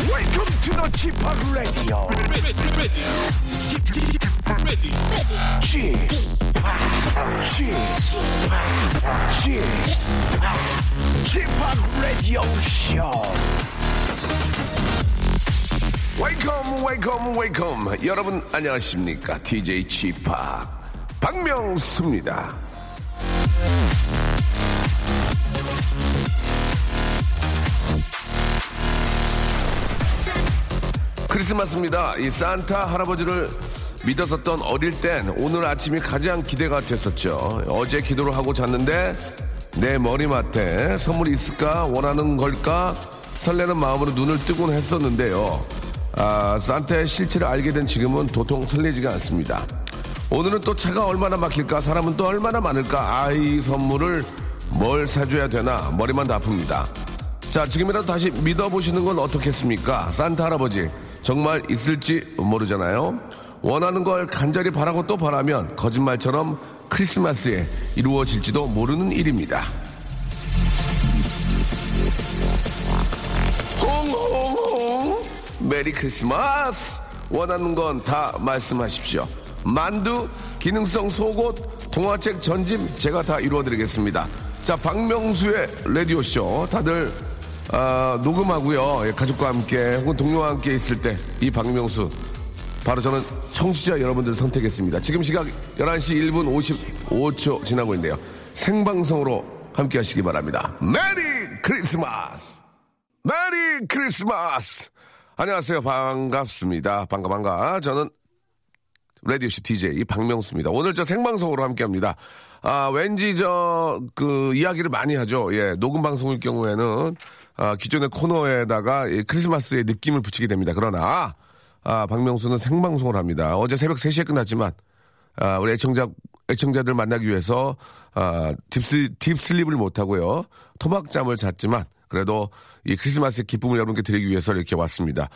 Welcome to the Chipa Radio. Chipa Radio Show. Welcome, welcome, welcome. 여러분 안녕하십니까? DJ Chipa 박명수입니다. 크리스마스입니다. 이 산타 할아버지를 믿었었던 어릴 땐 오늘 아침이 가장 기대가 됐었죠. 어제 기도를 하고 잤는데 내 머리맡에 선물이 있을까, 원하는 걸까 설레는 마음으로 눈을 뜨곤 했었는데요. 산타의 실체를 알게 된 지금은 도통 설레지가 않습니다. 오늘은 또 차가 얼마나 막힐까, 사람은 또 얼마나 많을까, 아이 선물을 뭘 사줘야 되나 머리만 다 아픕니다. 자, 지금이라도 다시 믿어보시는 건 어떻겠습니까? 산타 할아버지 정말 있을지 모르잖아요. 원하는 걸 간절히 바라고 또 바라면 거짓말처럼 크리스마스에 이루어질지도 모르는 일입니다. 홍홍홍 메리 크리스마스. 원하는 건 다 말씀하십시오. 만두, 기능성 속옷, 동화책 전집 제가 다 이루어드리겠습니다. 자, 박명수의 라디오쇼 다들 녹음하고요. 가족과 함께 혹은 동료와 함께 있을 때 이 박명수 바로 저는 청취자 여러분들 선택했습니다. 지금 시각 11시 1분 55초 지나고 있는데요. 생방송으로 함께 하시기 바랍니다. 메리 크리스마스. 메리 크리스마스. 안녕하세요. 반갑습니다. 반가. 저는 라디오쇼 DJ 박명수입니다. 오늘 저 생방송으로 함께 합니다. 왠지 이야기를 많이 하죠. 예, 녹음 방송일 경우에는, 기존의 코너에다가 이 크리스마스의 느낌을 붙이게 됩니다. 그러나, 박명수는 생방송을 합니다. 어제 새벽 3시에 끝났지만, 우리 애청자들 만나기 위해서, 딥슬립을 못하고요. 토막잠을 잤지만, 그래도 이 크리스마스의 기쁨을 여러분께 드리기 위해서 이렇게 왔습니다.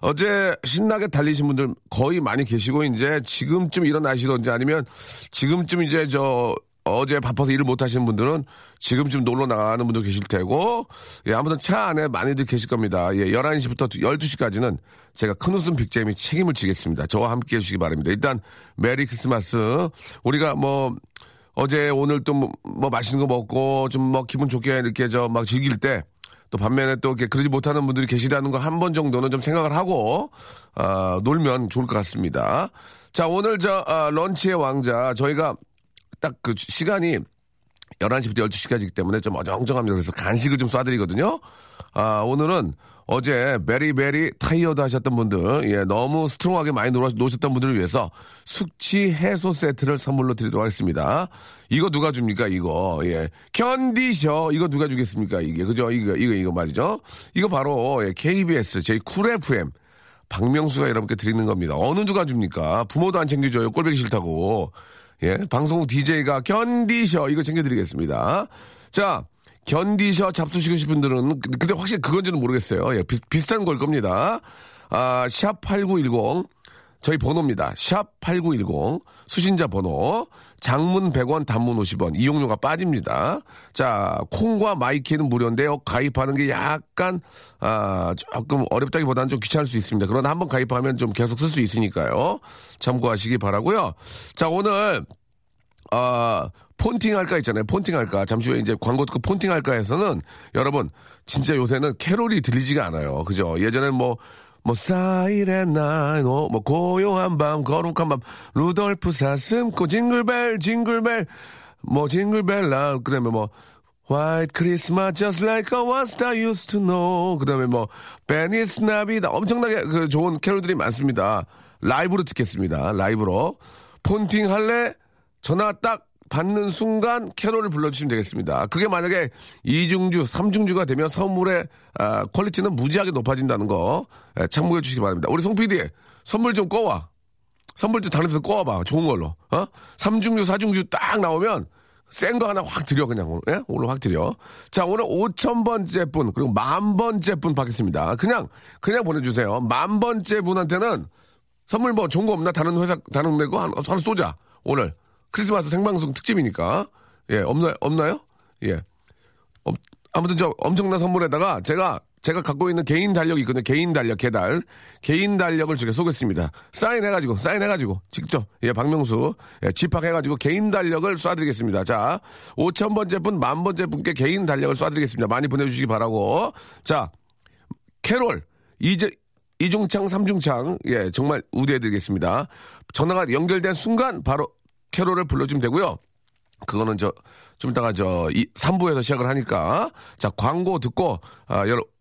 어제 신나게 달리신 분들 거의 많이 계시고, 이제 지금쯤 일어나시던지 아니면 지금쯤 이제 어제 바빠서 일을 못 하시는 분들은 지금쯤 놀러 나가는 분도 계실 테고, 예, 아무튼 차 안에 많이들 계실 겁니다. 예, 11시부터 12시까지는 제가 큰 웃음 빅잼이 책임을 지겠습니다. 저와 함께 해주시기 바랍니다. 일단, 메리 크리스마스. 우리가 어제 오늘 또 맛있는 거 먹고 좀 기분 좋게 이렇게 막 즐길 때, 또 반면에 또 이렇게 그러지 못하는 분들이 계시다는 거 한 번 정도는 좀 생각을 하고, 놀면 좋을 것 같습니다. 자, 오늘 런치의 왕자, 저희가 딱 그 시간이 11시부터 12시까지이기 때문에 좀 어정쩡합니다. 그래서 간식을 좀 쏴드리거든요. 오늘은 어제 베리베리 타이어드 하셨던 분들, 예, 너무 스트롱하게 많이 노셨던 분들을 위해서 숙취 해소 세트를 선물로 드리도록 하겠습니다. 이거 누가 줍니까, 이거? 예. 견디셔. 이거 누가 주겠습니까, 이게? 그죠? 이거 맞죠? 이거 바로, 예, KBS, 저희 쿨 FM. 박명수가 여러분께 드리는 겁니다. 어느 누가 줍니까? 부모도 안 챙겨줘요. 꼴보기 싫다고. 예, 방송국 DJ가 견디셔 이거 챙겨드리겠습니다. 자, 견디셔 잡수시고 분들은 근데 확실히 그건지는 모르겠어요. 예, 비슷한 걸 겁니다. 샵 8910 저희 번호입니다. 샵 8910 수신자 번호, 장문 100원, 단문 50원, 이용료가 빠집니다. 자, 콩과 마이키는 무료인데요. 가입하는 게 약간 조금 어렵다기보다는 좀 귀찮을 수 있습니다. 그러나 한번 가입하면 좀 계속 쓸 수 있으니까요. 참고하시기 바라고요. 자, 오늘 폰팅 할까 있잖아요. 폰팅 할까. 잠시 후에 이제 광고 듣고 폰팅 할까 해서는 여러분 진짜 요새는 캐롤이 들리지가 않아요. 그죠? 예전엔 사이렌나이 고요한 밤, 거룩한 밤, 루돌프 사슴코, 징글벨, 징글벨, 징글벨라, 그 다음에 White Christmas just like I was I used to know, 그 다음에 베니스 나비다. 엄청나게 그 좋은 캐롤들이 많습니다. 라이브로 듣겠습니다. 라이브로. 폰팅 할래? 전화 딱 받는 순간 캐롤을 불러주시면 되겠습니다. 그게 만약에 2중주, 3중주가 되면 선물의 퀄리티는 무지하게 높아진다는 거 참고해 주시기 바랍니다. 우리 송 PD 선물 좀 꺼와. 선물 좀 다른 데서 꺼와봐. 좋은 걸로. 3중주, 4중주 딱 나오면 센 거 하나 확 드려 그냥. 예? 오늘 확 드려. 자, 오늘 5,000번째 분 그리고 10,000번째 분 받겠습니다. 그냥 보내주세요. 10,000번째 분한테는 선물 뭐 좋은 거 없나? 다른 데 거 하나 쏘자. 오늘. 크리스마스 생방송 특집이니까. 예, 없나요? 예. 아무튼 저 엄청난 선물에다가 제가 갖고 있는 개인 달력이 있거든요. 개인 달력을 제가 쏘겠습니다. 사인해가지고, 직접. 예, 박명수. 예, 집합해가지고 개인 달력을 쏴드리겠습니다. 자, 5,000번째 분, 10,000번째 분께 개인 달력을 쏴드리겠습니다. 많이 보내주시기 바라고. 자, 캐롤. 이제, 2중창, 3중창. 예, 정말 우대해드리겠습니다. 전화가 연결된 순간, 바로, 캐롤을 불러주면 되고요. 그거는 좀 이따가 3부에서 시작을 하니까. 자, 광고 듣고,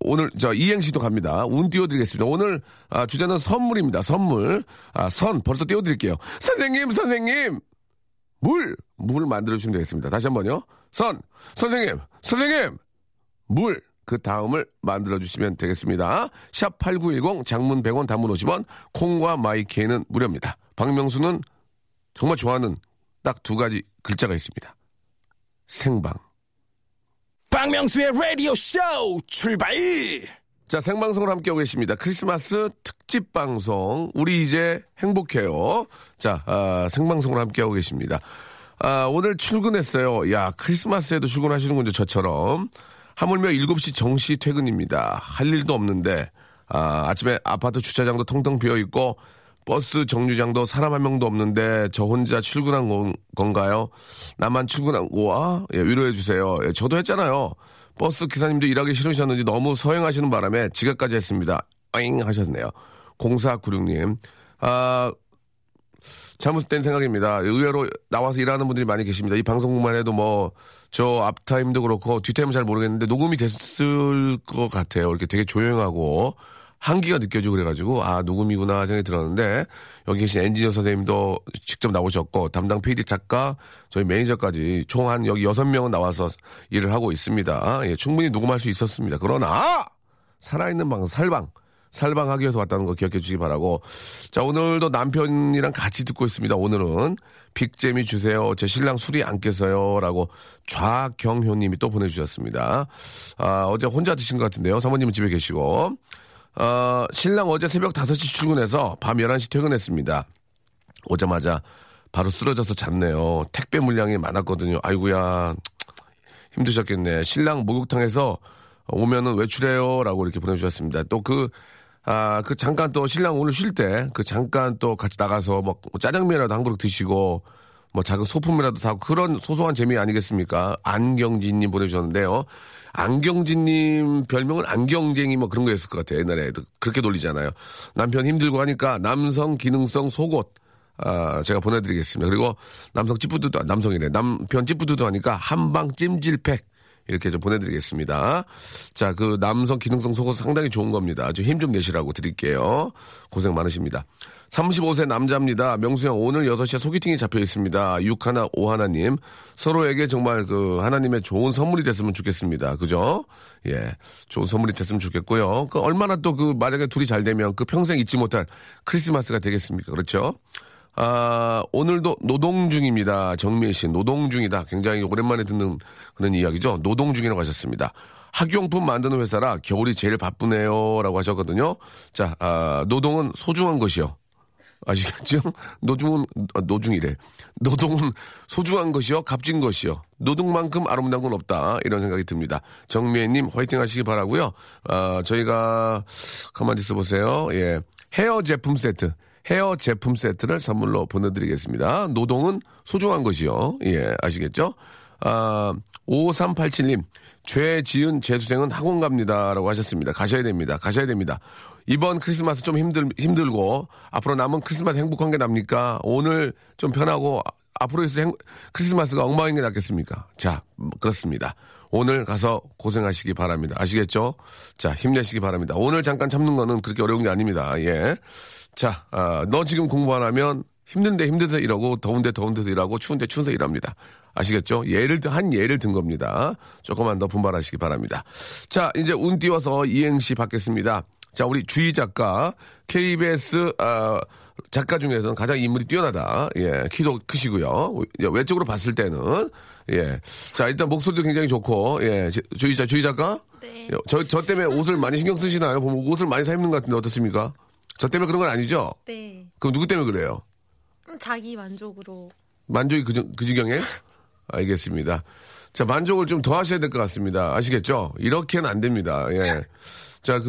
오늘 이행시도 갑니다. 운 띄워드리겠습니다. 오늘, 주제는 선물입니다. 선물. 선, 벌써 띄워드릴게요. 선생님! 물을 만들어주시면 되겠습니다. 다시 한 번요. 선, 선생님! 물! 그 다음을 만들어주시면 되겠습니다. 샵 8910, 장문 100원, 단문 50원, 콩과 마이케는 무료입니다. 박명수는 정말 좋아하는 딱 두 가지 글자가 있습니다. 생방. 박명수의 라디오 쇼 출발! 자, 생방송을 함께하고 계십니다. 크리스마스 특집 방송. 우리 이제 행복해요. 자, 생방송을 함께하고 계십니다. 오늘 출근했어요. 야, 크리스마스에도 출근하시는군요, 저처럼. 하물며 7시 정시 퇴근입니다. 할 일도 없는데, 아침에 아파트 주차장도 텅텅 비어있고, 버스 정류장도 사람 한 명도 없는데 저 혼자 출근한 건가요? 나만 출근한 거와 예, 위로해 주세요. 예, 저도 했잖아요. 버스 기사님도 일하기 싫으셨는지 너무 서행하시는 바람에 지각까지 했습니다. 어잉 하셨네요. 0496님. 잘못된 생각입니다. 의외로 나와서 일하는 분들이 많이 계십니다. 이 방송국만 해도 뭐 저 앞타임도 그렇고 뒷타임은 잘 모르겠는데 녹음이 됐을 것 같아요. 이렇게 되게 조용하고. 한기가 느껴지고 그래가지고 녹음이구나 생각이 들었는데 여기 계신 엔지니어 선생님도 직접 나오셨고 담당 PD 작가 저희 매니저까지 총 한 여기 6명은 나와서 일을 하고 있습니다. 예, 충분히 녹음할 수 있었습니다. 그러나 살아있는 방송 살방하기 위해서 왔다는 거 기억해 주시기 바라고. 자, 오늘도 남편이랑 같이 듣고 있습니다. 오늘은 빅잼이 주세요. 제 신랑 술이 안 깨서요. 라고 좌경효님이 또 보내주셨습니다. 어제 혼자 드신 것 같은데요. 사모님은 집에 계시고. 신랑 어제 새벽 5시 출근해서 밤 11시 퇴근했습니다. 오자마자 바로 쓰러져서 잤네요. 택배 물량이 많았거든요. 아이고야, 힘드셨겠네. 신랑 목욕탕에서 오면은 외출해요. 라고 이렇게 보내주셨습니다. 또 그 잠깐 또 신랑 오늘 쉴 때 그 잠깐 또 같이 나가서 뭐 짜장면이라도 한 그릇 드시고 뭐 작은 소품이라도 사고 그런 소소한 재미 아니겠습니까? 안경진님 보내주셨는데요. 안경진님 별명은 안경쟁이 뭐 그런 거였을 것 같아요. 옛날에 그렇게 돌리잖아요. 남편 힘들고 하니까 남성 기능성 속옷 제가 보내드리겠습니다. 그리고 남성 찌뿌드도 남성이네. 남편 찌뿌드도 하니까 한방 찜질팩 이렇게 좀 보내드리겠습니다. 자, 그 남성 기능성 속옷 상당히 좋은 겁니다. 아주 힘 좀 내시라고 드릴게요. 고생 많으십니다. 35세 남자입니다. 명수형 오늘 6시에 소개팅이 잡혀 있습니다. 6151님 서로에게 정말 그 하나님의 좋은 선물이 됐으면 좋겠습니다. 그죠? 예, 좋은 선물이 됐으면 좋겠고요. 그 얼마나 또 그 만약에 둘이 잘 되면 그 평생 잊지 못할 크리스마스가 되겠습니까? 그렇죠? 오늘도 노동 중입니다. 정미애 씨 노동 중이다. 굉장히 오랜만에 듣는 그런 이야기죠. 노동 중이라고 하셨습니다. 학용품 만드는 회사라 겨울이 제일 바쁘네요. 라고 하셨거든요. 자, 노동은 소중한 것이요. 아시겠죠? 노동은 소중한 것이요. 값진 것이요. 노동만큼 아름다운 건 없다. 이런 생각이 듭니다. 정미애님 화이팅 하시기 바라고요. 저희가 가만히 있어보세요. 예, 헤어 제품 세트를 선물로 보내드리겠습니다. 노동은 소중한 것이요. 예, 아시겠죠? 5387님, 죄지은 재수생은 학원 갑니다. 라고 하셨습니다. 가셔야 됩니다. 이번 크리스마스 좀 힘들고, 앞으로 남은 크리스마스 행복한 게 납니까? 오늘 좀 편하고, 앞으로 있을 크리스마스가 엉망인 게 낫겠습니까? 자, 그렇습니다. 오늘 가서 고생하시기 바랍니다. 아시겠죠? 자, 힘내시기 바랍니다. 오늘 잠깐 참는 거는 그렇게 어려운 게 아닙니다. 예. 자, 너 지금 공부 안 하면 힘든데 힘든데 일하고, 더운데 더운데서 일하고, 추운데 추운데 일합니다. 아시겠죠? 한 예를 든 겁니다. 조금만 더 분발하시기 바랍니다. 자, 이제 운 띄워서 이행시 받겠습니다. 자, 우리 주희 작가, KBS 작가 중에서는 가장 인물이 뛰어나다. 예, 키도 크시고요. 외적으로 봤을 때는 예, 자 일단 목소리도 굉장히 좋고 예, 주희 작가. 네. 저 때문에 옷을 많이 신경 쓰시나요? 보면 옷을 많이 사 입는 것 같은데 어떻습니까? 저 때문에 그런 건 아니죠? 네. 그럼 누구 때문에 그래요? 자기 만족으로. 만족이 그 지경에? 알겠습니다. 자, 만족을 좀 더 하셔야 될 것 같습니다. 아시겠죠? 이렇게는 안 됩니다. 예. 자,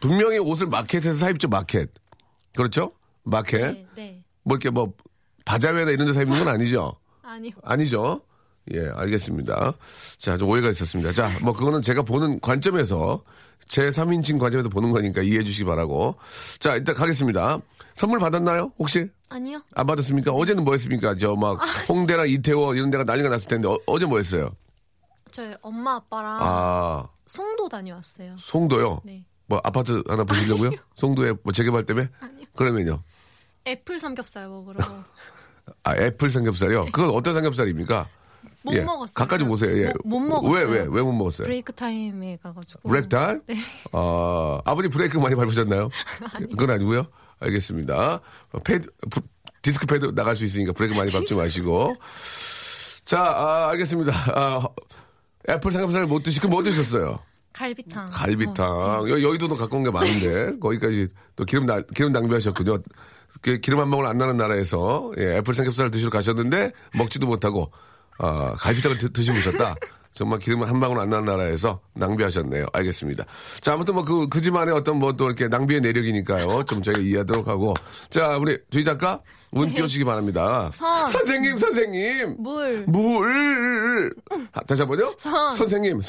분명히 옷을 마켓에서 사입죠, 마켓. 그렇죠? 마켓. 네, 네. 뭐 이렇게 바자회나 이런 데서 입는 건 아니죠? 아니요. 아니죠? 예, 알겠습니다. 자, 좀 오해가 있었습니다. 자, 그거는 제가 보는 관점에서, 제 3인칭 관점에서 보는 거니까 이해해 주시기 바라고. 자, 일단 가겠습니다. 선물 받았나요, 혹시? 아니요. 안 받았습니까? 어제는 뭐 했습니까? 홍대랑 이태원 이런 데가 난리가 났을 텐데, 어제 뭐 했어요? 저희 엄마, 아빠랑 송도 다녀왔어요. 송도요? 네. 아파트 하나 보시려고요? 송도에 재개발 때문에? 아니요. 그러면요? 애플 삼겹살 먹으러. 애플 삼겹살이요? 그건 어떤 삼겹살입니까? 못 먹었어요. 가까이 보세요. 예. 못 먹었어요. 왜 못 먹었어요? 브레이크 타임에 가가지고. 브레이크 타임? 네. 아버님 브레이크 많이 밟으셨나요? 아니요. 그건 아니고요. 알겠습니다. 디스크 패드 나갈 수 있으니까 브레이크 많이 밟지 마시고. 자, 알겠습니다. 애플 삼겹살을 못 드시고 뭐 드셨어요? 갈비탕. 갈비탕. 여의도도 갖고 온 게 많은데 거기까지 또 기름 낭비하셨군요. 기름 한 방울 안 나는 나라에서 예, 애플 삼겹살 드시러 가셨는데 먹지도 못하고. 갈비탕을 드시고 오셨다. 정말 기름 한 방울 안 나는 나라에서 낭비하셨네요. 알겠습니다. 자, 아무튼 그 집안의 어떤 또 이렇게 낭비의 내력이니까요. 좀 저희가 이해하도록 하고. 자, 우리 주희 작가, 운 네. 띄워주시기 바랍니다. 선. 선생님. 물. 다시 한 번요. 선. 선생님.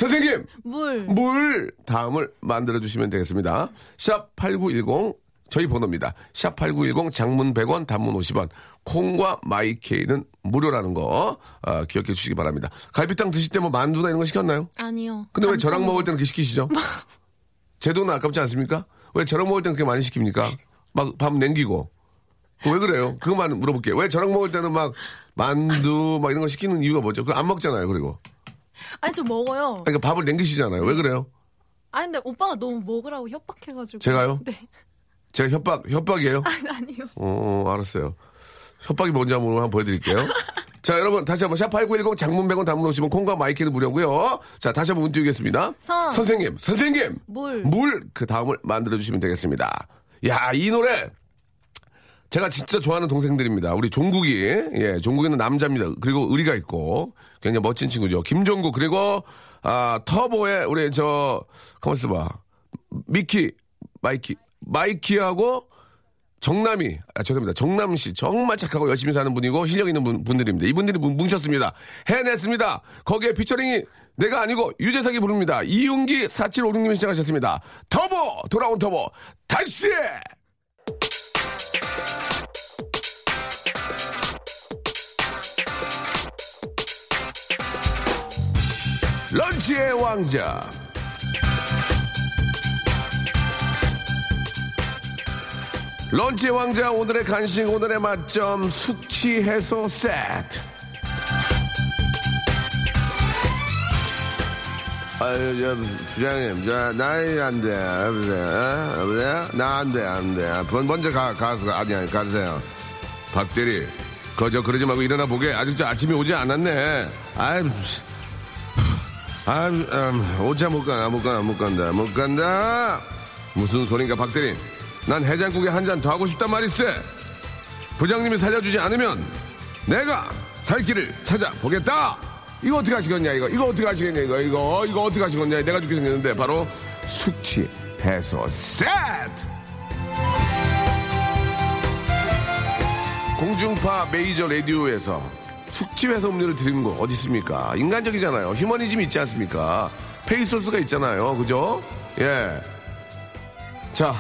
물. 다음을 만들어주시면 되겠습니다. 샵 8910. 저희 번호입니다. 샵8910 장문 100원 단문 50원 콩과 마이케이는 무료라는 거 기억해 주시기 바랍니다. 갈비탕 드실 때 만두나 이런 거 시켰나요? 아니요. 근데 왜 저랑 먹을 때는 그렇게 시키시죠? 제 돈은 아깝지 않습니까? 왜 저랑 먹을 때는 그렇게 많이 시킵니까? 밥 남기고 왜 그래요? 그것만 물어볼게요. 왜 저랑 먹을 때는 만두 이런 거 시키는 이유가 뭐죠? 그거 안 먹잖아요. 그리고 아니 저 먹어요. 그러니까 밥을 남기시잖아요. 왜 그래요? 아니 근데 오빠가 너무 먹으라고 협박해가지고. 제가요? 네. 제가 협박이에요? 아니요. 알았어요. 협박이 뭔지 한번 보여드릴게요. 자, 여러분, 다시 한번, 샵8910 장문 100원 담문 오시면 콩과 마이키는 무료고요. 자, 다시 한번 운 띄우겠습니다. 선생님! 물! 그 다음을 만들어주시면 되겠습니다. 야, 이 노래! 제가 진짜 좋아하는 동생들입니다. 우리 종국이. 예, 종국이는 남자입니다. 그리고 의리가 있고, 굉장히 멋진 친구죠. 김종국, 그리고, 터보의 우리 가만있어 봐. 마이키하고 정남이, 죄송합니다. 정남씨. 정말 착하고 열심히 사는 분이고 실력 있는 분들입니다. 이분들이 뭉쳤습니다. 해냈습니다. 거기에 피처링이 내가 아니고 유재석이 부릅니다. 이윤기 4756님이 시작하셨습니다. 터보! 돌아온 터보! 다시! 런치의 왕자. 런치 왕자 오늘의 간식 오늘의 맛점 숙취 해소 세트. 아유 부장님 저 나이 안 돼. 여보세요? 나 안 돼 먼저 가서 아니 가세요. 박 대리 거저 그러지 말고 일어나 보게. 아직도 아침이 오지 않았네. 오차 못 간다. 무슨 소린가 박 대리. 난 해장국에 한 잔 더 하고 싶단 말일세. 부장님이 살려주지 않으면 내가 살 길을 찾아보겠다. 이거 어떻게 하시겠냐. 내가 죽게 생겼는데 바로 숙취 해소 세트. 공중파 메이저 라디오에서 숙취 해소 음료를 드리는 거 어디 있습니까? 인간적이잖아요. 휴머니즘 있지 않습니까? 페이소스가 있잖아요. 그죠? 예. 자.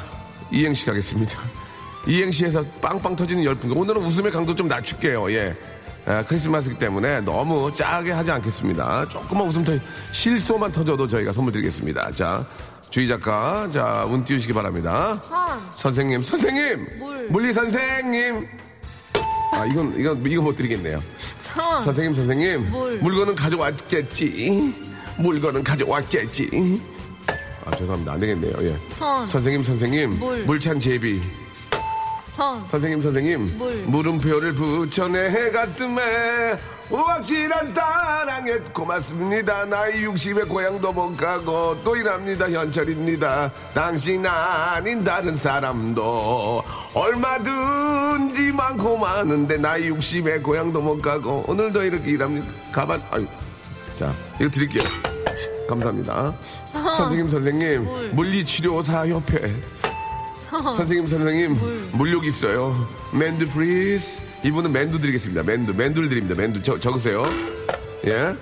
이행시 가겠습니다. 이행시에서 빵빵 터지는 열풍. 오늘은 웃음의 강도 좀 낮출게요. 예, 크리스마스이기 때문에 너무 짜게 하지 않겠습니다. 조금만 실소만 터져도 저희가 선물 드리겠습니다. 자, 주희 작가, 자, 운 띄우시기 바랍니다. 선생님, 물리 선생님. 아, 이건 못 드리겠네요. 선. 선생님. 물건은 가져왔겠지. 아, 죄송합니다. 안 되겠네요. 예. 선. 선생님. 물찬 제비. 선. 선생님. 물음표를 붙여내 가슴에. 확실한 사랑에 고맙습니다. 나이 60에 고향도 못 가고 또 일합니다. 현철입니다. 당신 아닌 다른 사람도 얼마든지 많고 많은데 나이 60에 고향도 못 가고 오늘도 이렇게 일합니다. 가만 아유 자 이거 드릴게요. 감사합니다. 선생님 물. 물리치료사협회. 선생님 물. 물욕 있어요. 맨두 프리스. 이분은 맨두 드리겠습니다. 맨두를 드립니다. 맨두 적으세요. 예.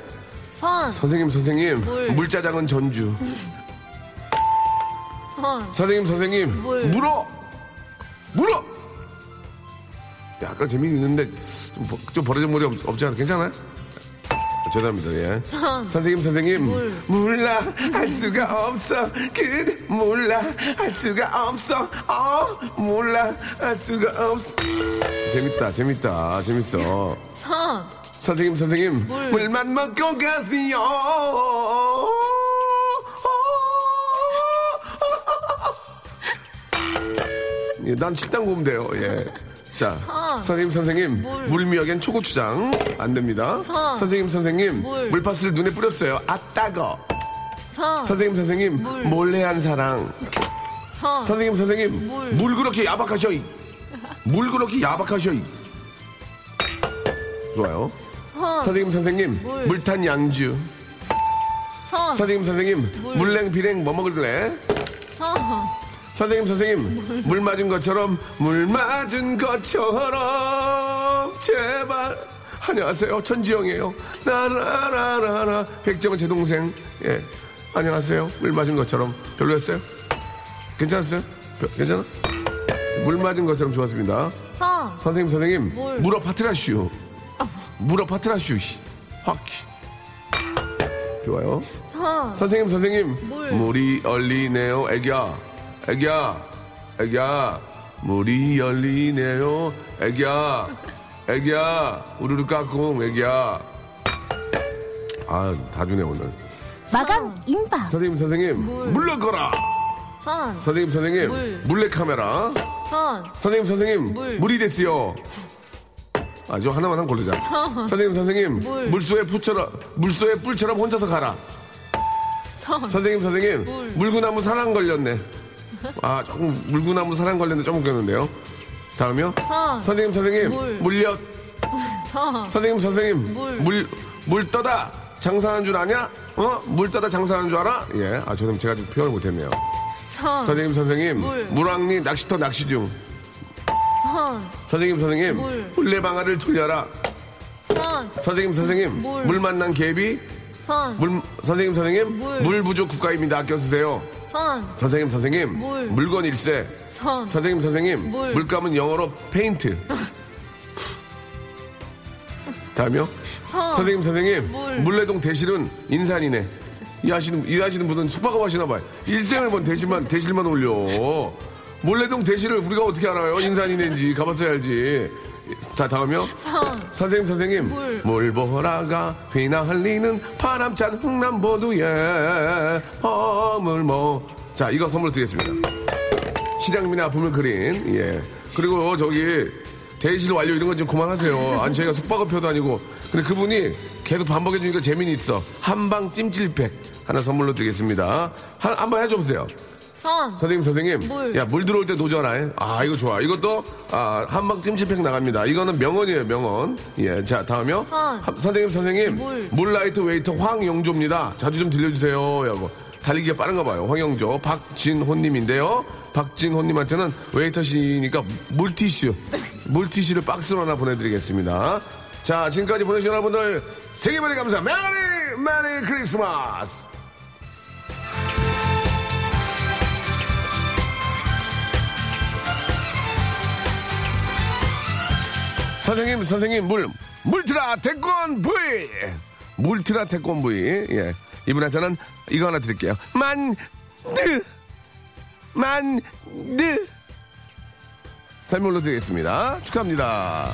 선. 선생님 물짜장은 전주. 선. 선생님 물. 물어. 약간 재미있는데 좀 버려진 물이 없지 않아? 괜찮아요? 죄송합니다. 예. 선. 선생님 물. 몰라 할 수가 없어. 재밌어. 선. 선생님 물만 먹고 가세요. 예, 난 7단 고음 돼요. 예. 자, 선. 선생님, 물미역엔 초고추장. 안 됩니다. 선. 선생님, 물파스를 눈에 뿌렸어요. 아, 따거. 선. 선생님, 몰래 한 사랑. 선. 선생님, 물 그렇게 야박하셔이. 좋아요. 선. 선생님, 물탄 양주. 선. 선생님, 물냉, 비냉, 뭐 먹을래? 선. 선생님, 물 맞은 것처럼, 제발. 안녕하세요. 천지영이에요. 나라라라라. 백지영은 제 동생. 예. 안녕하세요. 물 맞은 것처럼. 별로였어요? 괜찮았어요? 괜찮아? 물 맞은 것처럼 좋았습니다. 선. 선생님. 물어 파트라슈. 확히. 좋아요. 선. 선생님. 물이 얼리네요. 애기야, 물이 열리네요. 애기야, 우르르 까꿍, 애기야. 아, 다 주네, 오늘. 마감 임박. 선생님, 물러거라. 선. 선생님, 물레카메라. 선. 선생님, 물이 됐어요. 아, 저 하나만 고르자. 선. 선생님, 물소의 뿔처럼 혼자서 가라. 선. 선생님, 물구나무 사랑 걸렸네. 아, 조금 물구나무 사랑 걸렸는데 조금 웃겼는데요. 다음이요. 선. 선생님 물엿. 선. 선생님 물 떠다 장사하는 줄 아냐? 어? 물 떠다 장사하는 줄 알아? 예. 아, 죄송합니다. 제가 지금 표현을 못했네요. 선. 선생님 물왕리 낚시터 낚시중. 선. 선생님 물레방아를 돌려라. 선. 선생님 물 만난 개비. 선. 선생님 물 부족 국가입니다. 아껴 쓰세요. 선. 선생님 물건 일세. 선. 선생님 물감은 영어로 페인트. 다음이요. 선. 선생님 물레동 대실은 인산이네. 이 하시는 분은 숙박업 하시나봐요. 일생을 본 대실만 올려. 물레동 대실을 우리가 어떻게 알아요? 인산이네인지 가봤어야지. 자, 다음이요. 선. 선생님 물보라가 휘날리는 바람찬 흥남보도에 허물모. 자, 이거 선물 드리겠습니다. 실향민의 아픔을 그린. 예. 그리고 저기 대실 완료 이런 건 좀 그만하세요. 아니, 저희가 숙박업표도 아니고. 근데 그분이 계속 반복해 주니까 재미는 있어. 한방 찜질팩 하나 선물로 드리겠습니다. 한번 해줘보세요. 선. 선생님. 야, 물 들어올 때 노잖아요. 아, 이거 좋아. 이것도, 아, 한방 찜질팩 나갑니다. 이거는 명언이에요, 명언. 예, 자, 다음이요. 선. 선생님. 물라이트 웨이터 황영조입니다. 자주 좀 들려주세요. 야고. 달리기가 빠른가 봐요. 황영조. 박진호님인데요. 박진호님한테는 웨이터시니까 물티슈를 박스로 하나 보내드리겠습니다. 자, 지금까지 보내주신 여러분들, 세계만의 감사. 메리 크리스마스! 선생님, 물트라 태권브이. 예. 이분한테는 이거 하나 드릴게요. 만드. 선물로 드리겠습니다. 축하합니다.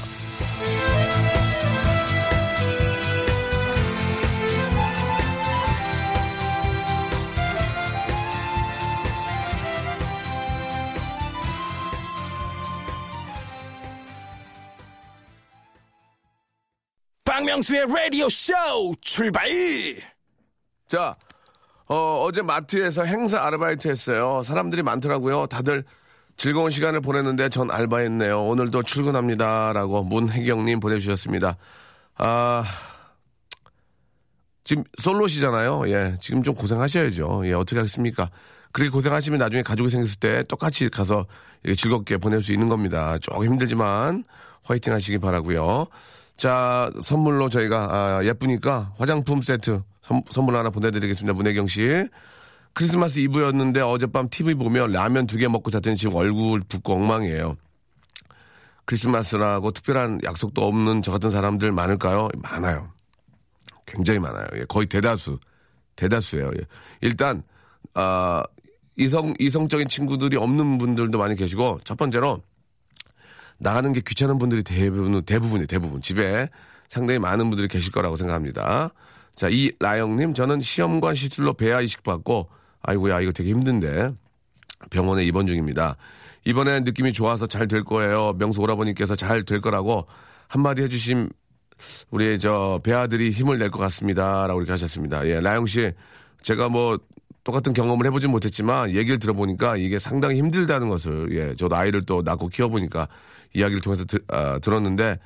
박명수의 라디오 쇼 출발! 자, 어제 마트에서 행사 아르바이트 했어요. 사람들이 많더라고요. 다들 즐거운 시간을 보냈는데 전 알바했네요. 오늘도 출근합니다. 라고 문혜경님 보내주셨습니다. 아, 지금 솔로시잖아요. 예, 지금 좀 고생하셔야죠. 예, 어떻게 하겠습니까? 그렇게 고생하시면 나중에 가족이 생겼을 때 똑같이 가서 즐겁게 보낼 수 있는 겁니다. 조금 힘들지만 화이팅 하시기 바라고요. 자, 선물로 저희가 예쁘니까 화장품 세트 선물 하나 보내드리겠습니다. 문혜경 씨. 크리스마스 이브였는데 어젯밤 TV 보며 라면 2개 먹고 잤더니 지금 얼굴 붓고 엉망이에요. 크리스마스라고 특별한 약속도 없는 저 같은 사람들 많을까요? 많아요. 굉장히 많아요. 예, 거의 대다수예요. 예. 일단 이성적인 친구들이 없는 분들도 많이 계시고, 첫 번째로 나가는 게 귀찮은 분들이 대부분 집에 상당히 많은 분들이 계실 거라고 생각합니다. 자, 이 라영님, 저는 시험관 시술로 배아 이식 받고, 아이고야, 이거 되게 힘든데 병원에 입원 중입니다. 이번엔 느낌이 좋아서 잘 될 거예요. 명수 오라버니께서 잘 될 거라고 한마디 해주신 우리 저 배아들이 힘을 낼 것 같습니다라고 이렇게 하셨습니다. 예, 라영 씨, 제가 뭐 똑같은 경험을 해보진 못했지만 얘기를 들어보니까 이게 상당히 힘들다는 것을, 예, 저도 아이를 또 낳고 키워보니까 이야기를 통해서 들었는데,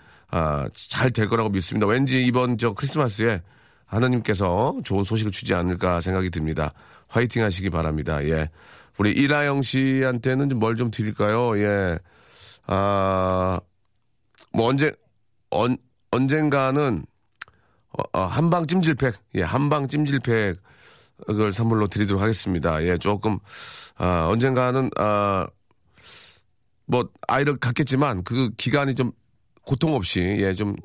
잘 될 거라고 믿습니다. 왠지 이번 저 크리스마스에 하나님께서 좋은 소식을 주지 않을까 생각이 듭니다. 화이팅 하시기 바랍니다. 예. 우리 이라영 씨한테는 좀 뭘 좀 드릴까요? 예. 뭐 언젠가는, 한방 찜질팩, 예, 한방 찜질팩, 그걸 선물로 드리도록 하겠습니다. 예, 조금, 언젠가는, 뭐, 아이를 갖겠지만, 그 기간이 좀, 고통 없이, 예, 좀,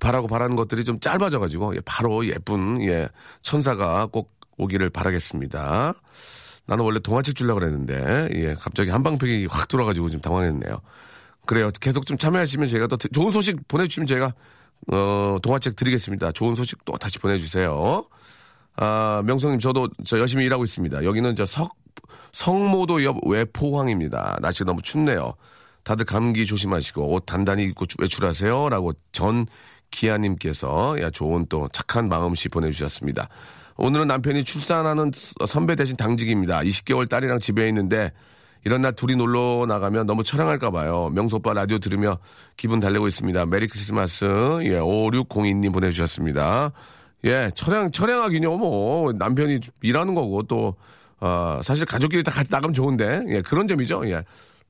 바라는 것들이 좀 짧아져가지고, 예, 바로 예쁜, 예, 천사가 꼭 오기를 바라겠습니다. 나는 원래 동화책 주려고 그랬는데, 예, 갑자기 한방팩이 확 들어와가지고 좀 당황했네요. 그래요. 계속 좀 참여하시면 저희가 또, 좋은 소식 보내주시면 저희가, 동화책 드리겠습니다. 좋은 소식 또 다시 보내주세요. 명성님, 저 열심히 일하고 있습니다. 여기는 성모도 옆 외포항입니다. 날씨가 너무 춥네요. 다들 감기 조심하시고 옷 단단히 입고 외출하세요. 라고 전기아님께서, 야, 좋은 또 착한 마음씨 보내주셨습니다. 오늘은 남편이 출산하는 선배 대신 당직입니다. 20개월 딸이랑 집에 있는데 이런 날 둘이 놀러 나가면 너무 처량할까 봐요. 명수 오빠 라디오 들으며 기분 달래고 있습니다. 메리 크리스마스. 예, 5602님 보내주셨습니다. 예, 처량하긴요, 뭐. 남편이 일하는 거고, 또, 사실 가족끼리 다 같이 나가면 좋은데, 예, 그런 점이죠. 예.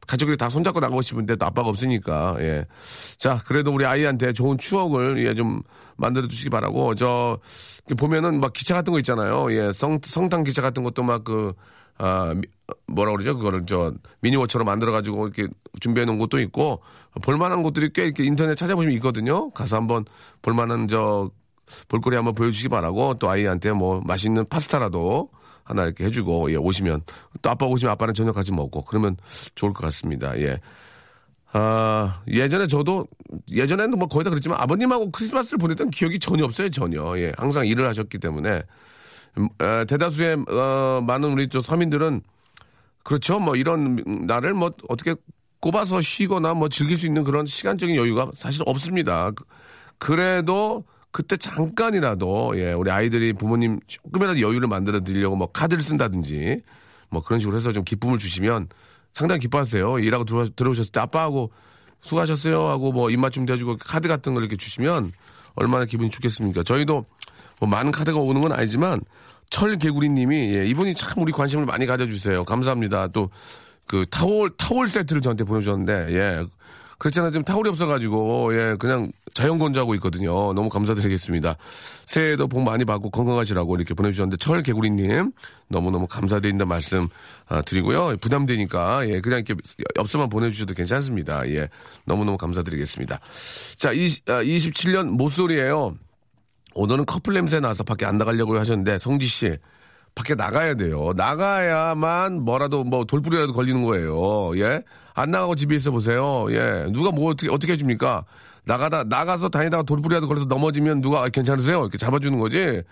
가족끼리 다 손잡고 나가고 싶은데 또 아빠가 없으니까, 예. 자, 그래도 우리 아이한테 좋은 추억을, 예, 좀 만들어주시기 바라고, 보면은 막 기차 같은 거 있잖아요. 예, 성탄 기차 같은 것도 막 뭐라 그러죠? 그거를 미니워처로 만들어가지고 이렇게 준비해놓은 것도 있고, 볼만한 것들이 꽤 이렇게 인터넷 찾아보시면 있거든요. 가서 한번 볼만한 볼거리 한번 보여주시기 바라고, 또 아이한테 뭐 맛있는 파스타라도 하나 이렇게 해주고, 예, 오시면 또 아빠 오시면 아빠는 저녁 같이 먹고 그러면 좋을 것 같습니다. 예. 예전에 예전에는 뭐 거의 다 그랬지만 아버님하고 크리스마스를 보냈던 기억이 전혀 없어요, 전혀. 예, 항상 일을 하셨기 때문에 대다수의 많은 우리 저 서민들은 그렇죠. 뭐 이런 날을 뭐 어떻게 꼽아서 쉬거나 뭐 즐길 수 있는 그런 시간적인 여유가 사실 없습니다. 그래도 그때 잠깐이라도, 예, 우리 아이들이 부모님 조금이라도 여유를 만들어 드리려고 뭐 카드를 쓴다든지 뭐 그런 식으로 해서 좀 기쁨을 주시면 상당히 기뻐하세요. 일하고 들어오셨을 때 아빠하고 수고하셨어요 하고 뭐 입맞춤 대주고 카드 같은 걸 이렇게 주시면 얼마나 기분이 좋겠습니까? 저희도 뭐 많은 카드가 오는 건 아니지만 철개구리님이, 예, 이분이 참 우리 관심을 많이 가져주세요. 감사합니다. 또 그 타월 세트를 저한테 보내주셨는데, 예. 그렇잖아요. 지금 타월이 없어가지고, 예, 그냥 자연건조하고 있거든요. 너무 감사드리겠습니다. 새해에도 복 많이 받고 건강하시라고 이렇게 보내주셨는데, 철개구리님, 너무너무 감사드린다 말씀 드리고요. 부담되니까, 예, 그냥 이렇게 엽서만 보내주셔도 괜찮습니다. 예, 너무너무 감사드리겠습니다. 자, 27년 모쏠이에요. 오늘은 커플 냄새 나서 밖에 안 나가려고 하셨는데, 성지씨, 밖에 나가야 돼요. 나가야만 뭐라도 뭐 돌부리라도 걸리는 거예요. 예? 안 나가고 집에 있어 보세요. 예. 누가 뭐 어떻게 해줍니까? 나가서 다니다가 돌부리라도 걸려서 넘어지면 누가 괜찮으세요? 이렇게 잡아주는 거지.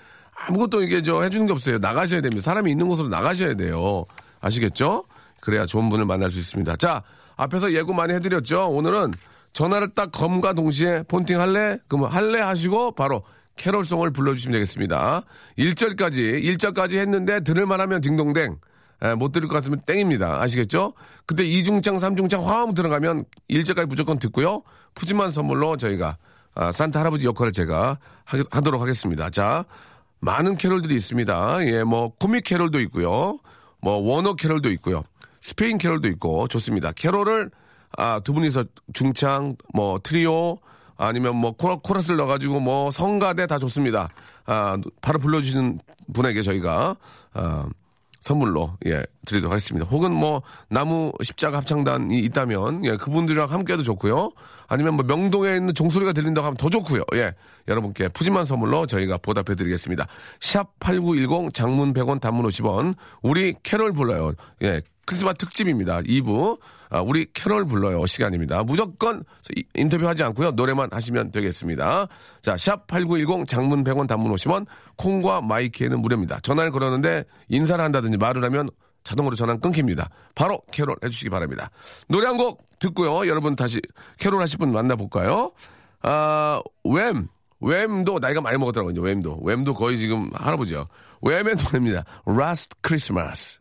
아무것도 이게 해주는 게 없어요. 나가셔야 됩니다. 사람이 있는 곳으로 나가셔야 돼요. 아시겠죠? 그래야 좋은 분을 만날 수 있습니다. 자, 앞에서 예고 많이 해드렸죠. 오늘은 전화를 딱 검과 동시에 폰팅 할래? 그러면 할래 하시고 바로 캐롤송을 불러주시면 되겠습니다. 1절까지 했는데 들을만 하면 딩동댕. 예, 못 들을 것 같으면 땡입니다. 아시겠죠? 그때 2중창, 3중창 화음 들어가면 1절까지 무조건 듣고요. 푸짐한 선물로 저희가 산타 할아버지 역할을 제가 하도록 하겠습니다. 자, 많은 캐롤들이 있습니다. 예, 코믹 캐롤도 있고요. 원어 캐롤도 있고요. 스페인 캐롤도 있고 좋습니다. 캐롤을 두 분이서 중창, 트리오 아니면 코러스를 넣어가지고 성가대 다 좋습니다. 바로 불러주시는 분에게 저희가 선물로 드리도록 하겠습니다. 혹은 나무 십자가 합창단이 있다면 그분들이랑 함께해도 좋고요. 아니면 명동에 있는 종소리가 들린다고 하면 더 좋고요. 예, 여러분께 푸짐한 선물로 저희가 보답해드리겠습니다. 샵 8910 장문 100원 단문 50원 우리 캐롤 불러요. 예, 크리스마스 특집입니다. 2부 우리 캐롤 불러요 시간입니다. 무조건 인터뷰하지 않고요. 노래만 하시면 되겠습니다. 자, 샵 8910 장문 100원 단문 50원 콩과 마이키에는 무료입니다. 전화를 걸었는데 인사를 한다든지 말을 하면 자동으로 전화 끊깁니다. 바로 캐롤 해주시기 바랍니다. 노래 한 곡 듣고요. 여러분 다시 캐롤 하실 분 만나볼까요? 웸도 나이가 많이 먹었더라고요. 웸도 거의 지금 할아버지요. 웸의 노래입니다. Last Christmas.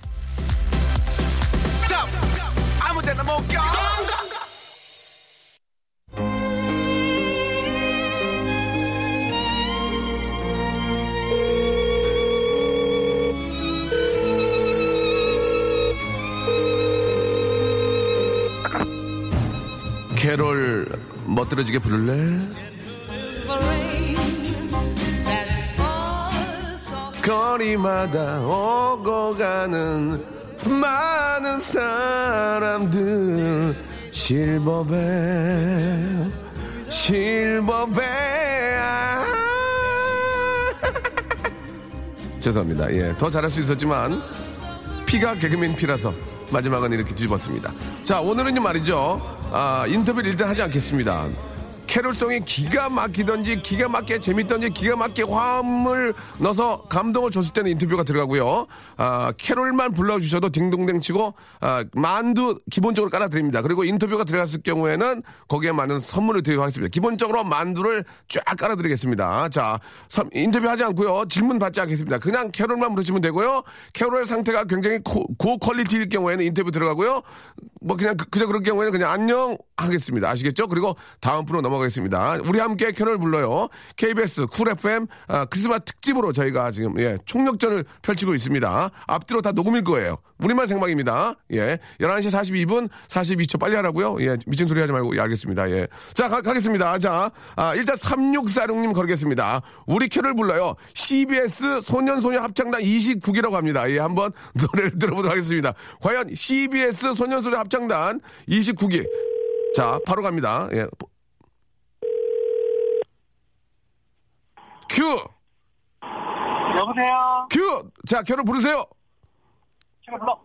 캐롤 멋들어지게 부를래? 거리마다 오고 가는 많은 사람들 실버벨 실버벨 죄송합니다. 예, 더 잘할 수 있었지만 피가 개그맨 피라서 마지막은 이렇게 뒤집었습니다. 자, 오늘은 말이죠, 인터뷰를 일단 하지 않겠습니다. 캐롤송이 기가 막히던지 기가 막히게 재밌던지 기가 막히게 화음을 넣어서 감동을 줬을 때는 인터뷰가 들어가고요. 캐롤만 불러주셔도 딩동댕 치고 만두 기본적으로 깔아드립니다. 그리고 인터뷰가 들어갔을 경우에는 거기에 맞는 선물을 드리도록 하겠습니다. 기본적으로 만두를 쫙 깔아드리겠습니다. 자, 인터뷰하지 않고요. 질문 받지 않겠습니다. 그냥 캐롤만 부르시면 되고요. 캐롤의 상태가 굉장히 고퀄리티일 경우에는 인터뷰 들어가고요. 그냥 그저 그럴 경우에는 그냥 안녕 하겠습니다. 아시겠죠? 그리고 다음 프로 넘어가 겠습니다. 우리 함께 캐롤 불러요. KBS 쿨 FM 크리스마스 특집으로 저희가 지금 총력전을 펼치고 있습니다. 앞뒤로 다 녹음일 거예요. 우리만 생방입니다. 예, 11시 42분 42초 빨리 하라고요. 예, 미친 소리 하지 말고. 예, 알겠습니다. 예, 자, 가겠습니다. 자, 일단 3646님 걸겠습니다. 우리 캐롤 불러요. CBS 소년소녀 합창단 29기라고 합니다. 예, 한번 노래를 들어보도록 하겠습니다. 과연 CBS 소년소녀 합창단 29기. 자, 바로 갑니다. 예. 큐! 여보세요? 큐! 자, 캐롤 부르세요! 캐롤 불러!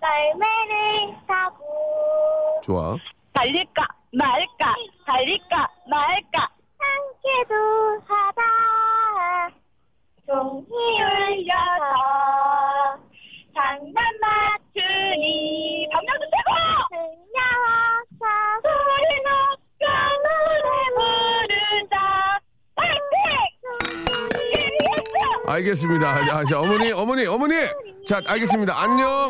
썰매를 타고 좋아. 달릴까 말까 함께도 하다 종이 울려서 장난 맞추니 박명수 최고! 소리 높여 노래 부른다. 파이팅! 알겠습니다. 자, 어머니! 자, 알겠습니다.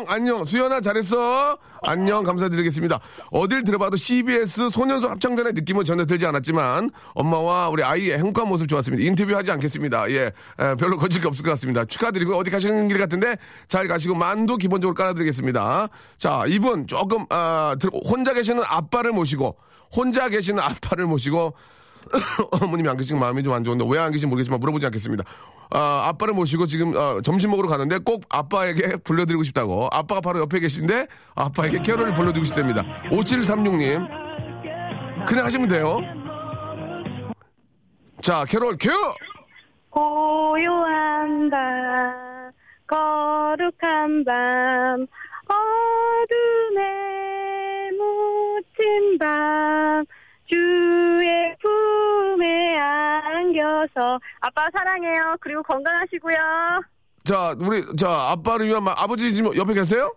안녕. 수연아, 잘했어. 안녕, 감사드리겠습니다. 어딜 들어봐도 CBS 소년소 합창단의 느낌은 전혀 들지 않았지만, 엄마와 우리 아이의 행복한 모습 좋았습니다. 인터뷰하지 않겠습니다. 예, 별로 거칠 게 없을 것 같습니다. 축하드리고, 어디 가시는 길 같은데, 잘 가시고, 만두 기본적으로 깔아드리겠습니다. 자, 이분, 조금, 혼자 계시는 아빠를 모시고, 어머님이 안 계신 마음이 좀 안 좋은데, 왜 안 계신지 모르겠지만 물어보지 않겠습니다. 아빠를 모시고 지금 점심 먹으러 가는데 꼭 아빠에게 불러드리고 싶다고. 아빠가 바로 옆에 계신데 아빠에게 캐롤을 불러드리고 싶답니다. 5736님. 그냥 하시면 돼요. 자, 캐롤 큐! 고요한 밤, 거룩한 밤, 어둠에 묻힌 밤, 주의 품에 안겨서 아빠 사랑해요. 그리고 건강하시고요. 자, 우리 자 아빠를 위한 아버지 지금 옆에 계세요?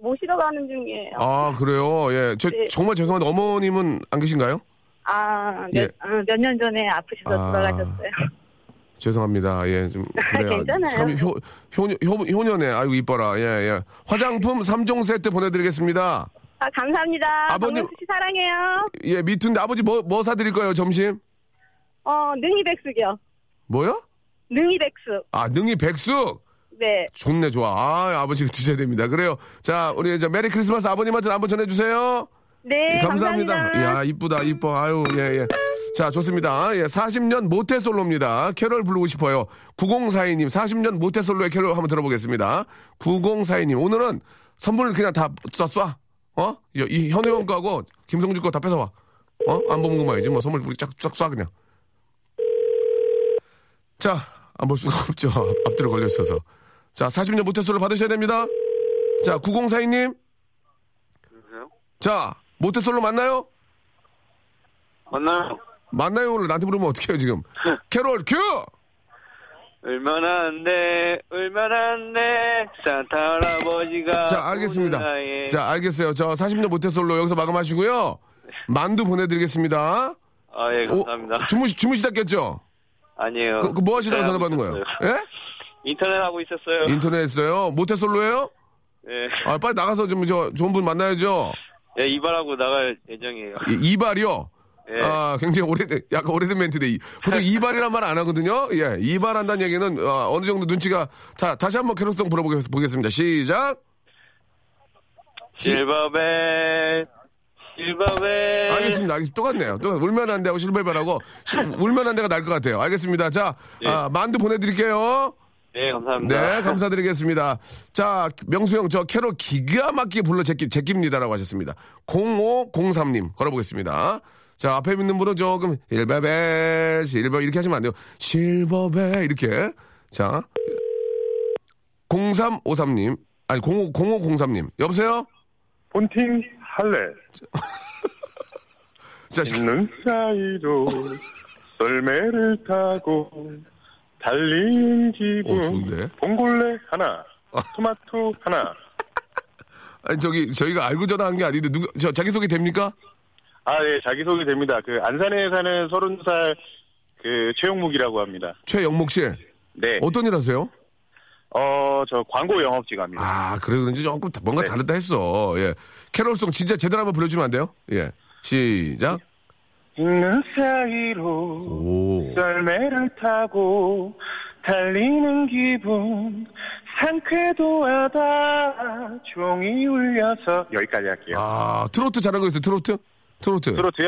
모시러 가는 중이에요. 아, 그래요? 예, 네. 정말 죄송한데 어머님은 안 계신가요? 아, 몇 년 전에 아프셔서 돌아가셨어요. 죄송합니다. 예, 좀 그래요. 괜찮아요. 참 효녀네. 아이고 이뻐라. 예. 화장품 3종 세트 보내드리겠습니다. 아, 감사합니다. 아버님 사랑해요. 예, 미투인데 아버지 뭐 사드릴 거예요 점심? 능이 백숙이요. 뭐요? 능이 백숙. 아, 능이 백숙. 네. 좋네, 좋아. 아, 아버지가 드셔야 됩니다. 그래요. 자, 우리 이제 메리 크리스마스 아버님한테 한번 전해주세요. 네, 감사합니다. 야, 이쁘다, 이뻐. 아유, 예. 자, 좋습니다. 예, 40년 모태솔로입니다. 캐롤 부르고 싶어요. 9042님, 40년 모태솔로의 캐롤 한번 들어보겠습니다. 9042님, 오늘은 선물을 그냥 다 쏴. 이 현우 형 거하고 김성주 거 다 뺏어와. 안 보는 거 말이지. 뭐 선물 우리 쫙쫙 쏴 그냥. 자, 안 볼 수가 없죠. 앞뒤로 걸려 있어서. 자, 40년 모태솔로 받으셔야 됩니다. 자, 9042님. 여보세요? 자, 모태솔로 맞나요? 만나요. 오늘 나한테 물으면 어떡해요 지금. 캐롤 큐. 얼마나 안 돼, 산타 할아버지가. 자, 알겠습니다. 자, 알겠어요. 저 40년 모태솔로 여기서 마감하시고요. 만두 보내드리겠습니다. 아, 예, 감사합니다. 주무시다겠죠? 아니에요. 뭐 하시다가 전화 받는 거예요? 예? 인터넷 하고 있었어요. 인터넷 했어요? 모태솔로예요? 예. 아, 빨리 나가서 좀 좋은 분 만나야죠. 예, 이발하고 나갈 예정이에요. 이발이요? 예. 아, 굉장히 약간 오래된 멘트인데, 보통 이발이란 말 안 하거든요? 예, 이발한다는 얘기는, 어느 정도 눈치가, 자, 다시 한번 캐롤송 불어보겠습니다. 시작! 실버벨. 알겠습니다. 똑같네요. 또, 울면 안 돼하고 실버벨하고, 울면 안 돼가 날 것 같아요. 알겠습니다. 자, 예. 만두 보내드릴게요. 네, 감사합니다. 네, 감사드리겠습니다. 자, 명수 형, 저 캐롤 기가 막히게 불러 제깁니다라고 하셨습니다. 0503님, 걸어보겠습니다. 자, 앞에 있는 분은 조금, 실버벨, 이렇게 하시면 안 돼요. 실버벨, 이렇게. 자, 0353님, 아니, 0503님, 여보세요? 본팅 할래. 자, 있는 사이로, 썰매를 타고, 달린 기분. 좋은데? 봉골레 하나, 토마토 하나. 아니, 저희가 알고 전화한 게 아닌데, 자기소개 됩니까? 아, 예, 자기소개 됩니다. 안산에 사는 30살, 최영목이라고 합니다. 최영목 씨? 네. 어떤 일 하세요? 저 광고 영업직입니다. 아, 그래도 그런지 조금 뭔가 네. 다르다 했어. 예. 캐롤송 진짜 제대로 한번 불러주면 안 돼요? 예. 시작. 있는 사이로 썰매를 타고 달리는 기분 상쾌도 하다 종이 울려서 여기까지 할게요. 아, 트로트 잘한 거 있어요, 트로트요?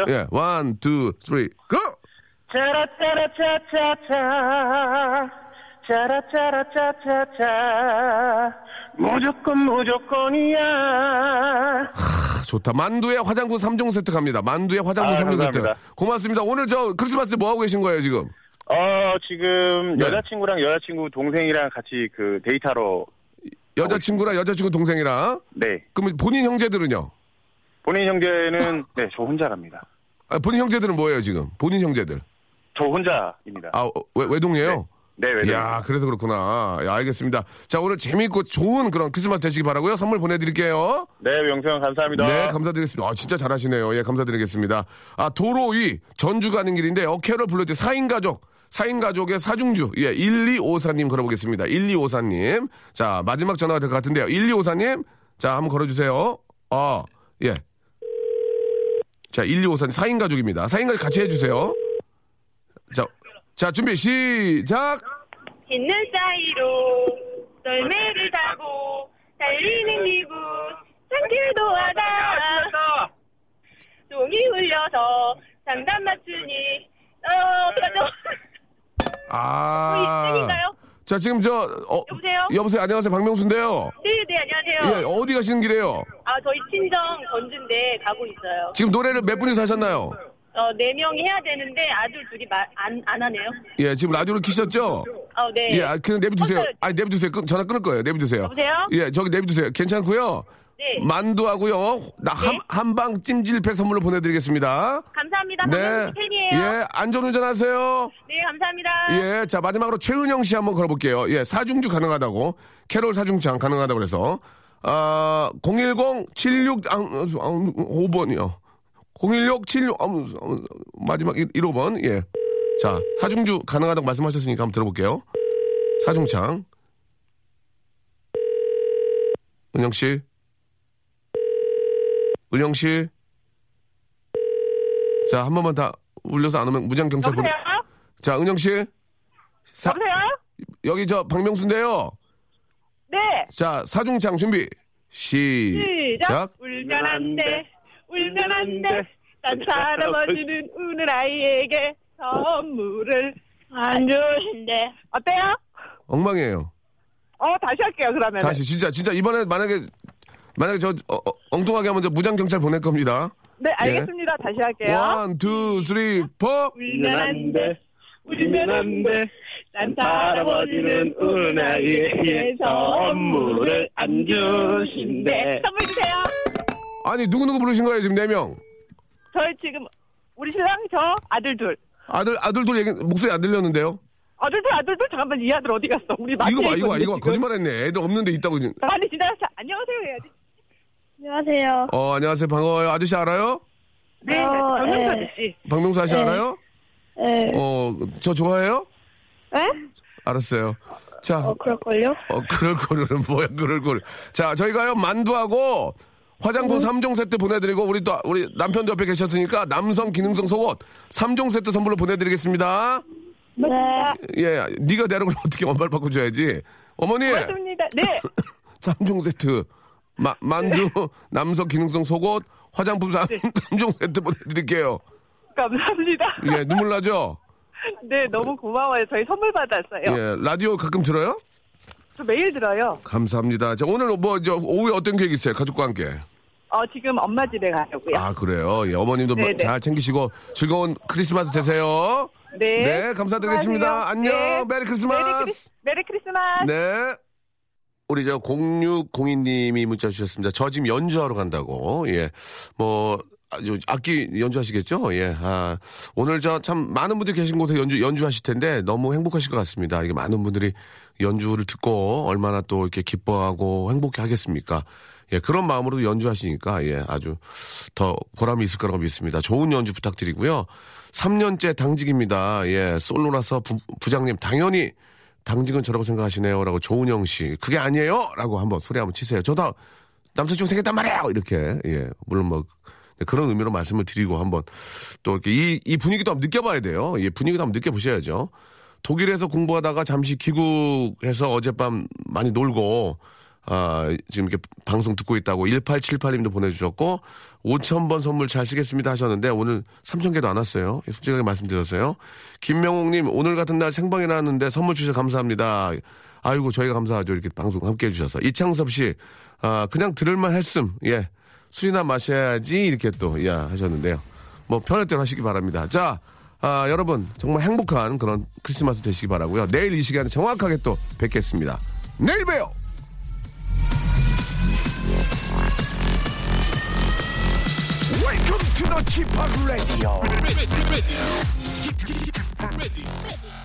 예, 1, 2, 3, 고! 짜라짜라짜짜짜 짜라짜라짜짜짜 무조건이야. 하, 좋다. 만두에 화장품 3종 세트 갑니다. 만두에 화장품 3종 감사합니다. 세트. 고맙습니다. 오늘 저 크리스마스 뭐 하고 계신 거예요 지금? 지금 네. 여자친구 동생이랑 같이 데이트하러. 여자친구랑 여자친구 동생이랑? 네. 그럼 본인 형제들은요? 본인 형제는 네, 저 혼자 갑니다. 아, 본인 형제들은 뭐예요 지금? 본인 형제들? 저 혼자입니다. 아, 외동이에요? 네, 외동. 야, 그래서 그렇구나. 야, 알겠습니다. 자, 오늘 재밌고 좋은 그런 크리스마스 되시기 바라고요. 선물 보내드릴게요. 네, 명수형 감사합니다. 네, 감사드리겠습니다. 아, 진짜 잘하시네요. 예, 감사드리겠습니다. 아, 도로 위 전주 가는 길인데 캐롤 불러주세요. 4인 가족. 4인 가족의 사중주. 예, 1254님 걸어보겠습니다. 1254님. 자, 마지막 전화가 될 것 같은데요. 1254님. 자, 한번 걸어주세요. 아, 예. 자, 1254님. 4인 가족입니다. 4인 가족 같이 해주세요. 자, 준비, 시작! 있는 사이로 썰매를 타고 달리는 기분 산길도 하다 종이 울려서 장단 맞추니 아. 자, 지금 여보세요? 여보세요? 안녕하세요. 박명수인데요. 네, 안녕하세요. 예, 어디 가시는 길이에요? 아, 저희 친정 전주인데 가고 있어요. 지금 노래를 몇 분이서 하셨나요? 4명이 해야 되는데 아들 둘이 안 하네요. 예, 지금 라디오를 키셨죠? 네. 예, 그냥 내비두세요. 아니, 내비두세요. 전화 끊을 거예요. 내비두세요. 여보세요? 예, 저기 내비두세요. 괜찮고요. 네. 만두하고요. 한방 찜질팩 선물로 보내드리겠습니다. 감사합니다. 네. 팬이에요. 예, 안전운전 하세요. 네, 감사합니다. 예, 자, 마지막으로 최은영 씨 한번 걸어볼게요. 예, 사중주 가능하다고. 캐롤 사중창 가능하다고 그래서. 아, 010-76-5번이요. 01676, 마지막 15번, 예. 자, 사중주 가능하다고 말씀하셨으니까 한번 들어볼게요. 사중창. 은영씨. 은영씨. 자, 한 번만 다 울려서 안 오면 무장경찰 보내. 자, 은영씨. 여보세요? 여기 저 박명수인데요. 네. 자, 사중창 준비. 시작. 울면 안 돼. 울면 안 돼. 난 할아버지는 우는 아이에게 선물을 안 주신대. 어때요? 엉망이에요. 다시 할게요, 그러면. 다시, 진짜, 이번에 만약에 엉뚱하게 하면 무장경찰 보낼 겁니다. 네, 알겠습니다. 예. 다시 할게요. 1, 2, 3, 4. 울면 안 돼. 울면 안 돼. 난 할아버지는 우는 아이에게 선물을 안 주신대. 네, 선물 주세요. 아니, 누구누구 부르신 거예요, 지금 4명? 저희 지금, 우리 신랑, 저, 아들 둘. 아들 둘 얘기, 목소리 안 들렸는데요? 아들 둘, 잠깐만, 이 아들 어디 갔어? 우리 맞지? 이거 봐. 거짓말 했네. 애들 없는데 있다고. 아니, 진짜, 안녕하세요 해야지. 안녕하세요. 안녕하세요. 반가워요. 아저씨 알아요? 네, 박명수 아저씨. 박명수 아저씨 알아요? 네. 저 좋아해요? 네? 알았어요. 자. 그럴걸요? 그럴걸은 뭐야, 그럴걸. 자, 저희가요, 만두하고, 화장품 3종 세트 보내드리고, 우리 남편도 옆에 계셨으니까, 남성 기능성 속옷 3종 세트 선물로 보내드리겠습니다. 네. 예, 니가 내려오면 어떻게 원발 바꿔줘야지. 어머니! 맞습니다. 네! 3종 세트. 만두, 네. 남성 기능성 속옷, 화장품 3종 세트 보내드릴게요. 감사합니다. 예, 눈물 나죠? 네, 너무 고마워요. 저희 선물 받았어요. 예, 라디오 가끔 들어요? 저 매일 들어요. 감사합니다. 자, 오늘 오후에 어떤 계획 있어요? 가족과 함께. 지금 엄마 집에 가려고요. 아, 그래요? 예, 어머님도 잘 챙기시고 즐거운 크리스마스 되세요. 네. 네, 감사드리겠습니다. 안녕. 네. 메리 크리스마스. 메리 크리스마스. 네. 우리 0602님이 문자 주셨습니다. 저 지금 연주하러 간다고. 예. 악기 연주하시겠죠? 예. 아, 오늘 참 많은 분들이 계신 곳에 연주하실 텐데 너무 행복하실 것 같습니다. 이게 많은 분들이 연주를 듣고 얼마나 또 이렇게 기뻐하고 행복해 하겠습니까? 예, 그런 마음으로 연주하시니까, 예, 아주 더 보람이 있을 거라고 믿습니다. 좋은 연주 부탁드리고요. 3년째 당직입니다. 예, 솔로라서 부장님, 당연히 당직은 저라고 생각하시네요. 라고 조은영 씨. 그게 아니에요? 라고 한번 소리 한번 치세요. 저도 남자친구 생겼단 말이에요! 이렇게. 예, 물론 그런 의미로 말씀을 드리고 한번 또 이렇게 이 분위기도 한번 느껴봐야 돼요. 이 분위기도 한번 느껴보셔야죠. 독일에서 공부하다가 잠시 귀국해서 어젯밤 많이 놀고, 지금 이렇게 방송 듣고 있다고 1878님도 보내주셨고, 5,000번 선물 잘 쓰겠습니다 하셨는데, 오늘 3,000개도 안 왔어요. 솔직하게 말씀드렸어요. 김명옥님, 오늘 같은 날 생방에 나왔는데 선물 주셔서 감사합니다. 아이고, 저희가 감사하죠. 이렇게 방송 함께 해주셔서. 이창섭 씨, 그냥 들을만 했음. 예. 술이나 마셔야지, 이렇게 또, 하셨는데요. 편할 때로 하시기 바랍니다. 자, 여러분, 정말 행복한 그런 크리스마스 되시기 바라고요. 내일 이 시간에 정확하게 또 뵙겠습니다. 내일 봬요! Welcome to the Chipa Radio.